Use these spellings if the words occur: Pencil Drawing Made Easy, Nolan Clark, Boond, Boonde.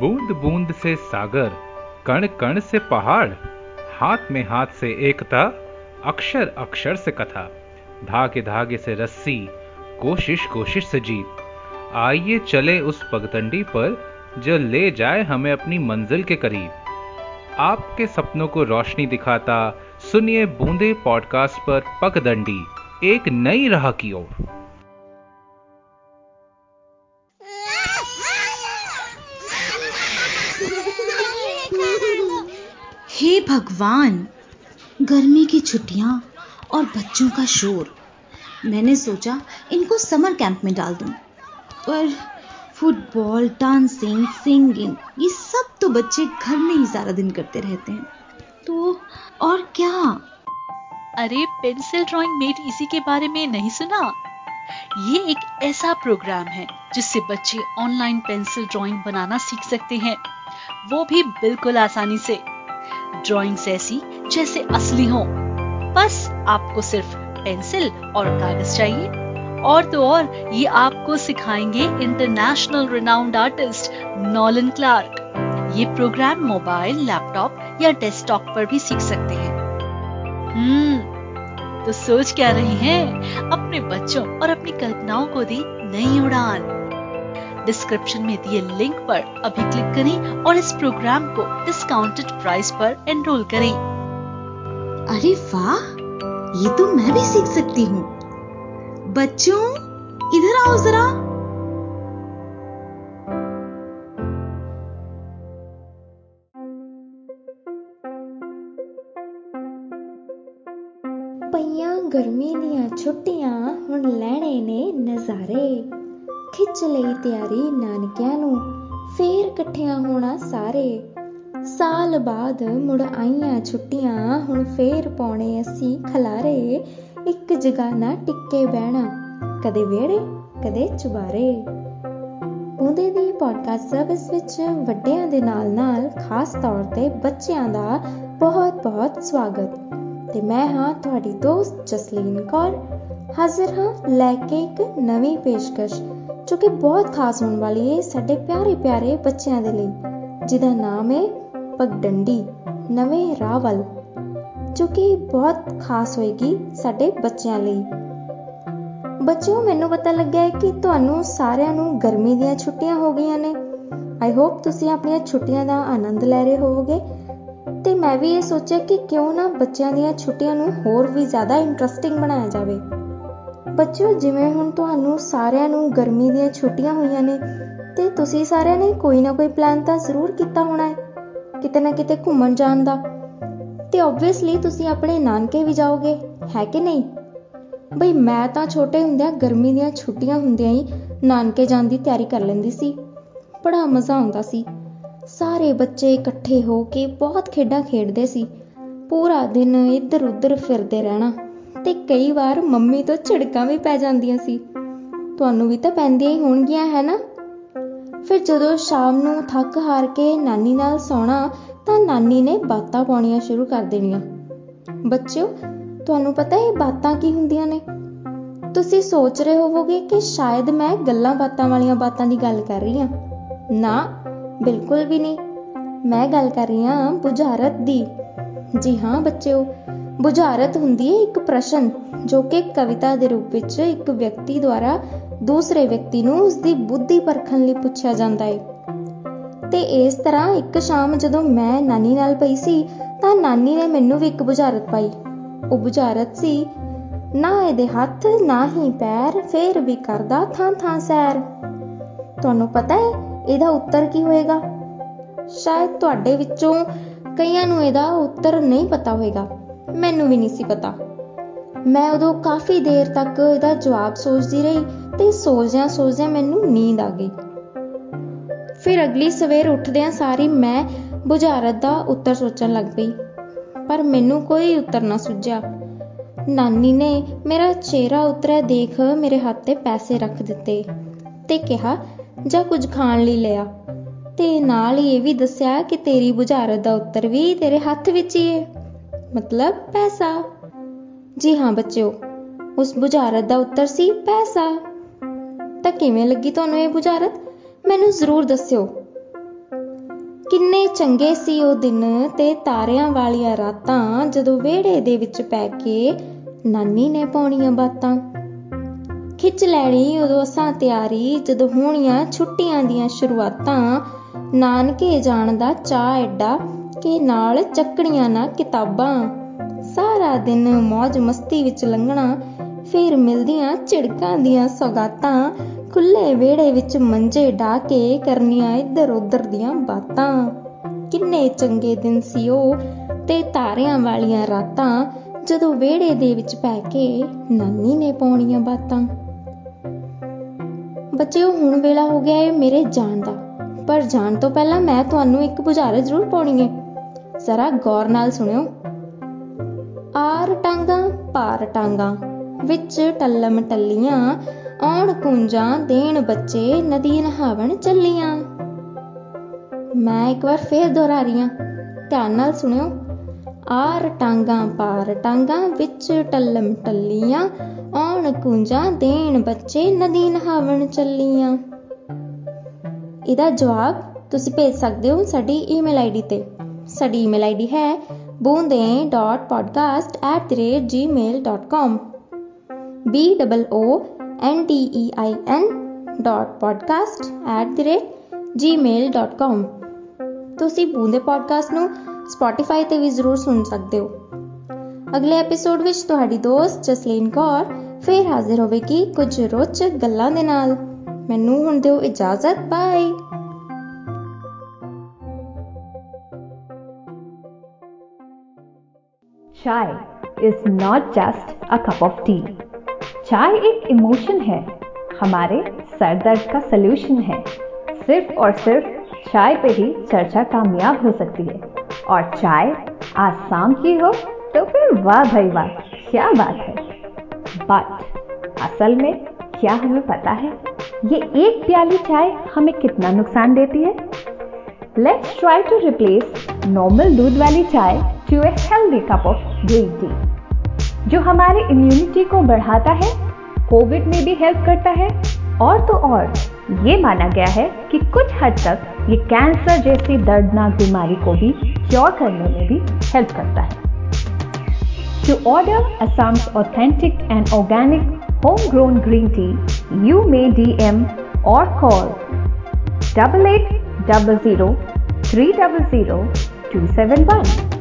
बूंद बूंद से सागर, कण कण से पहाड़, हाथ में हाथ से एकता, अक्षर अक्षर से कथा, धागे धागे से रस्सी, कोशिश कोशिश से जीत। आइए चले उस पगडंडी पर जो ले जाए हमें अपनी मंजिल के करीब। आपके सपनों को रोशनी दिखाता सुनिए बूंदे पॉडकास्ट पर पगडंडी, एक नई राह की ओर। हे भगवान, गर्मी की छुट्टियां और बच्चों का शोर। मैंने सोचा इनको समर कैंप में डाल दूं, पर फुटबॉल, डांसिंग, सिंगिंग, ये सब तो बच्चे घर में ही सारा दिन करते रहते हैं, तो और क्या। अरे, पेंसिल ड्राइंग मेड इसी के बारे में नहीं सुना? ये एक ऐसा प्रोग्राम है जिससे बच्चे ऑनलाइन पेंसिल ड्राइंग बनाना सीख सकते हैं, वो भी बिल्कुल आसानी से। ड्राइंग्स ऐसी जैसे असली हो। बस आपको सिर्फ पेंसिल और कागज चाहिए। और तो और, ये आपको सिखाएंगे international renowned artist Nolan Clarke. ये प्रोग्राम मोबाइल, लैपटॉप या डेस्कटॉप पर भी सीख सकते हैं। तो सोच क्या रही हैं? अपने बच्चों और अपनी कल्पनाओं को दी नई उड़ान। डिस्क्रिप्शन में दिए लिंक पर अभी क्लिक करें और इस प्रोग्राम को डिस्काउंटेड प्राइस पर एनरोल करें। अरे वाह, ये तो मैं भी सीख सकती हूँ। बच्चों, इधर आओ जरा। पइया गर्मी दियां छुट्टियां, हुण लैणे ने नज़ारे। खिच ਲਈ ਤਿਆਰੀ ਨਾਨਕਿਆਂ ਨੂੰ, ਫੇਰ ਇਕੱਠਿਆਂ ਹੋਣਾ ਸਾਰੇ। ਸਾਲ ਬਾਅਦ ਮੁੜ ਆਈਆਂ ਛੁੱਟੀਆਂ, ਹੁਣ ਫੇਰ ਪਾਉਣੇ ਅਸੀਂ ਖਲਾਰੇ। ਇੱਕ ਜਗ੍ਹਾ ਨਾ ਟਿੱਕੇ ਬਹਿਣਾ, ਕਦੇ ਵਿਹੜੇ ਕਦੇ ਚੁਬਾਰੇ। ਉਹਦੇ ਦੀ ਪੋਡਕਾਸਟ ਸਰਵਿਸ ਵਿੱਚ ਵੱਡਿਆਂ ਦੇ ਨਾਲ ਨਾਲ ਖਾਸ ਤੌਰ ਤੇ ਬੱਚਿਆਂ ਦਾ ਬਹੁਤ ਸਵਾਗਤ। ਤੇ ਮੈਂ ਹਾਂ ਤੁਹਾਡੀ ਦੋਸਤ ਜਸਲੀਨ ਕੌਰ, ਹਾਜ਼ਰ ਹਾਂ ਲੈ ਕੇ ਇੱਕ ਨਵੀਂ ਪੇਸ਼ਕਸ਼ जो कि बहुत खास होने वाली है साढ़े प्यारे प्यारे बच्चों के लिए, जिदा नाम है पगडंडी नवें राह वल, जो कि बहुत खास होएगी साढ़े बच्चों लिए। बच्चों, मैनू पता लग्या है कि तुहानू सारिआं नू गर्मी दीआं छुट्टियां हो गईआं ने। आई होप तुसीं अपणियां छुट्टियां दा आनंद लै रहे होवोगे। ते मैं भी ये सोचा कि क्यों ना बच्चों दीआं छुट्टियां नू होर भी ज़्यादा इंटरस्टिंग बनाया जाए। बच्चों, जिमें हुण तुहानू सारिआं नू गर्मी दीआं छुट्टियां होईआं ने, ते तुसीं सारिआं ने कोई ना कोई प्लान तां ਜ਼ਰੂਰ ਕੀਤਾ ਹੋਣਾ ਹੈ, ਕਿਤੇ ਨਾ ਕਿਤੇ ਘੁੰਮਣ ਜਾਣ ਦਾ। ਤੇ ਆਬਵੀਅਸਲੀ ਤੁਸੀਂ ਆਪਣੇ ਨਾਨਕੇ ਵੀ ਜਾਓਗੇ, ਹੈ ਕਿ ਨਹੀਂ? ਬਈ ਮੈਂ ਤਾਂ ਛੋਟੇ ਹੁੰਦਿਆਂ ਗਰਮੀ ਦੀਆਂ ਛੁੱਟੀਆਂ ਹੁੰਦਿਆਂ ਹੀ ਨਾਨਕੇ ਜਾਣ ਦੀ ਤਿਆਰੀ ਕਰ ਲੈਂਦੀ ਸੀ। ਬੜਾ ਮਜ਼ਾ ਆਉਂਦਾ ਸੀ। ਸਾਰੇ ਬੱਚੇ ਇਕੱਠੇ ਹੋ ਕੇ ਬਹੁਤ ਖੇਡਾਂ ਖੇਡਦੇ ਸੀ। ਪੂਰਾ ਦਿਨ ਇੱਧਰ ਉੱਧਰ ਫਿਰਦੇ ਰਹਿਣਾ ਤੇ ਕਈ ਵਾਰ ਮੰਮੀ ਤੋਂ ਝਿੜਕਾਂ ਵੀ ਪੈ ਜਾਂਦੀਆਂ ਸੀ। ਤੁਹਾਨੂੰ ਵੀ ਤਾਂ ਪੈਂਦੀਆਂ ਹੀ ਹੋਣਗੀਆਂ, ਹੈ ਨਾ? ਫਿਰ ਜਦੋਂ ਸ਼ਾਮ ਨੂੰ ਥੱਕ ਹਾਰ ਕੇ ਨਾਨੀ ਨਾਲ ਸੌਣਾ ਤਾਂ ਨਾਨੀ ਨੇ ਬਾਤਾਂ ਪਾਉਣੀਆਂ ਸ਼ੁਰੂ ਕਰ ਦੇਣੀਆਂ। ਬੱਚਿਓ, ਤੁਹਾਨੂੰ ਪਤਾ ਇਹ ਬਾਤਾਂ ਕੀ ਹੁੰਦੀਆਂ ਨੇ? ਤੁਸੀਂ ਸੋਚ ਰਹੇ ਹੋਵੋਗੇ ਕਿ ਸ਼ਾਇਦ ਮੈਂ ਗੱਲਾਂ ਬਾਤਾਂ ਵਾਲੀਆਂ ਬਾਤਾਂ ਦੀ ਗੱਲ ਕਰ ਰਹੀ ਹਾਂ। ਨਾ, ਬਿਲਕੁਲ ਵੀ ਨਹੀਂ। ਮੈਂ ਗੱਲ ਕਰ ਰਹੀ ਹਾਂ ਬੁਝਾਰਤ ਦੀ। ਜੀ ਹਾਂ ਬੱਚਿਓ, ਬੁਝਾਰਤ ਹੁੰਦੀ ਹੈ ਇੱਕ ਪ੍ਰਸ਼ਨ ਜੋ ਕਿ ਕਵਿਤਾ ਦੇ ਰੂਪ ਵਿੱਚ ਇੱਕ ਵਿਅਕਤੀ ਦੁਆਰਾ ਦੂਸਰੇ ਵਿਅਕਤੀ ਨੂੰ ਉਸਦੀ ਬੁੱਧੀ ਪਰਖਣ ਲਈ ਪੁੱਛਿਆ ਜਾਂਦਾ ਹੈ। ਤੇ ਇਸ ਤਰ੍ਹਾਂ ਇੱਕ ਸ਼ਾਮ ਜਦੋਂ ਮੈਂ ਨਾਨੀ ਨਾਲ ਪਈ ਸੀ ਤਾਂ ਨਾਨੀ ਨੇ ਮੈਨੂੰ ਵੀ ਇੱਕ ਬੁਝਾਰਤ ਪਾਈ। ਉਹ ਬੁਝਾਰਤ ਸੀ, ਨਾ ਇਹਦੇ ਹੱਥ ਨਾ ਹੀ ਪੈਰ, ਫੇਰ ਵੀ ਕਰਦਾ ਥਾਂ ਥਾਂ ਸੈਰ। ਤੁਹਾਨੂੰ ਪਤਾ ਹੈ ਇਹਦਾ ਉੱਤਰ ਕੀ ਹੋਏਗਾ? ਸ਼ਾਇਦ ਤੁਹਾਡੇ ਵਿੱਚੋਂ ਕਈਆਂ ਨੂੰ ਇਹਦਾ ਉੱਤਰ ਨਹੀਂ ਪਤਾ ਹੋਏਗਾ। ਮੈਨੂੰ ਵੀ ਨਹੀਂ ਸੀ ਪਤਾ। ਮੈਂ ਉਦੋਂ ਕਾਫੀ ਦੇਰ ਤੱਕ ਇਹਦਾ ਜਵਾਬ ਸੋਚਦੀ ਰਹੀ ਤੇ ਸੋਚਦਿਆਂ ਸੋਚਦਿਆਂ ਮੈਨੂੰ ਨੀਂਦ ਆ ਗਈ। ਫਿਰ ਅਗਲੀ ਸਵੇਰ ਉੱਠਦਿਆਂ ਸਾਰੀ ਮੈਂ ਬੁਝਾਰਤ ਦਾ ਉੱਤਰ ਸੋਚਣ ਲੱਗ ਪਈ, ਪਰ ਮੈਨੂੰ ਕੋਈ ਉੱਤਰ ਨਾ ਸੁਝਿਆ। ਨਾਨੀ ਨੇ ਮੇਰਾ ਚਿਹਰਾ ਉਤਰਿਆ ਦੇਖ ਮੇਰੇ ਹੱਥ ਤੇ ਪੈਸੇ ਰੱਖ ਦਿੱਤੇ ਤੇ ਕਿਹਾ, ਜਾਂ ਕੁਝ ਖਾਣ ਲਈ ਲਿਆ, ਤੇ ਨਾਲ ਹੀ ਇਹ ਵੀ ਦੱਸਿਆ ਕਿ ਤੇਰੀ ਬੁਝਾਰਤ ਦਾ ਉੱਤਰ ਵੀ ਤੇਰੇ ਹੱਥ ਵਿੱਚ ਹੀ ਹੈ, मतलब पैसा। जी हाँ बच्चों, उस बुझारत दा उत्तर सी पैसा। तां किवें लगी तुहानूं ये बुझारत? मैनूं जरूर दस्सिओ। किन्ने चंगे सी ओ दिन ते तारियां वालियां रातां जदों वेहड़े दे विच पै के नानी ने पाउणियां बातां। खिच लैनी उदों असां त्यारी जदों होणियां छुट्टियां दियां शुरुआतां। नानके जाण दा चा एडा के नाल चक्कणियां ना किताबां। सारा दिन मौज मस्ती विच लंघना, फिर मिलदियां झिड़कां दियां सौगातां। खुले वेहड़े विच मंजे डा के करनियां इधर उधर दियां बातां। किन्ने चंगे दिन सी ओ ते तारियां वालियां रातां जदों वेहड़े दे विच पै के नानी ने पाउणियां बातां। बच्चेओ हुण वेला हो गया है मेरे जाण दा, पर जान तो पहला मैं तुहानू एक बुझारत जरूर पाउणी है, जरा गौर नाल सुनियो। आर टांगा पार टांगा विच टल्लम टल्लियां, औण कुंजां देण बच्चे नदी नहावण चलियां। मैं एक बार फिर दोहरा रही हां, ध्यान नाल सुनियो। आर टांगा पार टांगा विच टल्लम टल्लियां, औण कुंजां देण बच्चे नदी नहावण चलियां। ਇਹਦਾ ਜਵਾਬ ਤੁਸੀਂ ਭੇਜ ਸਕਦੇ ਹੋ ਸਾਡੀ ਈਮੇਲ ਆਈਡੀ ਤੇ। ਸਾਡੀ ਈਮੇਲ ਆਈਡੀ ਹੈ boonde.podcast@gmail.com boondein.podcast@gmail.com। ਤੁਸੀਂ ਬੂੰਦੇ ਪੋਡਕਾਸਟ ਨੂੰ ਸਪੋਟੀਫਾਈ ਤੇ ਵੀ ਜ਼ਰੂਰ ਸੁਣ ਸਕਦੇ ਹੋ। ਅਗਲੇ ਐਪੀਸੋਡ ਵਿੱਚ ਤੁਹਾਡੀ ਦੋਸਤ ਜਸਲੀਨ ਕੌਰ ਫੇਰ ਹਾਜ਼ਰ ਹੋਵੇਗੀ ਕੁਝ ਰੋਚਕ ਗੱਲਾਂ ਦੇ ਨਾਲ। ਮੈਨੂੰ ਹੁਣ ਦਿਓ ਇਜਾਜ਼ਤ। Bye. Chai is not just a cup of tea. चाय एक इमोशन है, हमारे सर दर्द का सलूशन है। सिर्फ और सिर्फ चाय पे ही चर्चा कामयाब हो सकती है। और चाय आसाम की हो तो फिर वाह भाई वाह, क्या बात है। बट असल में क्या हमें पता है ये एक प्याली चाय हमें कितना नुकसान देती है? Let's try to replace normal दूध वाली चाय to a healthy cup of green tea, जो हमारे इम्यूनिटी को बढ़ाता है, कोविड में भी हेल्प करता है। और तो और ये माना गया है कि कुछ हद तक ये कैंसर जैसी दर्दनाक बीमारी को भी क्योर करने में भी हेल्प करता है। To order Assam's authentic and organic home grown green tea, you may DM और कॉल 8800 300 271।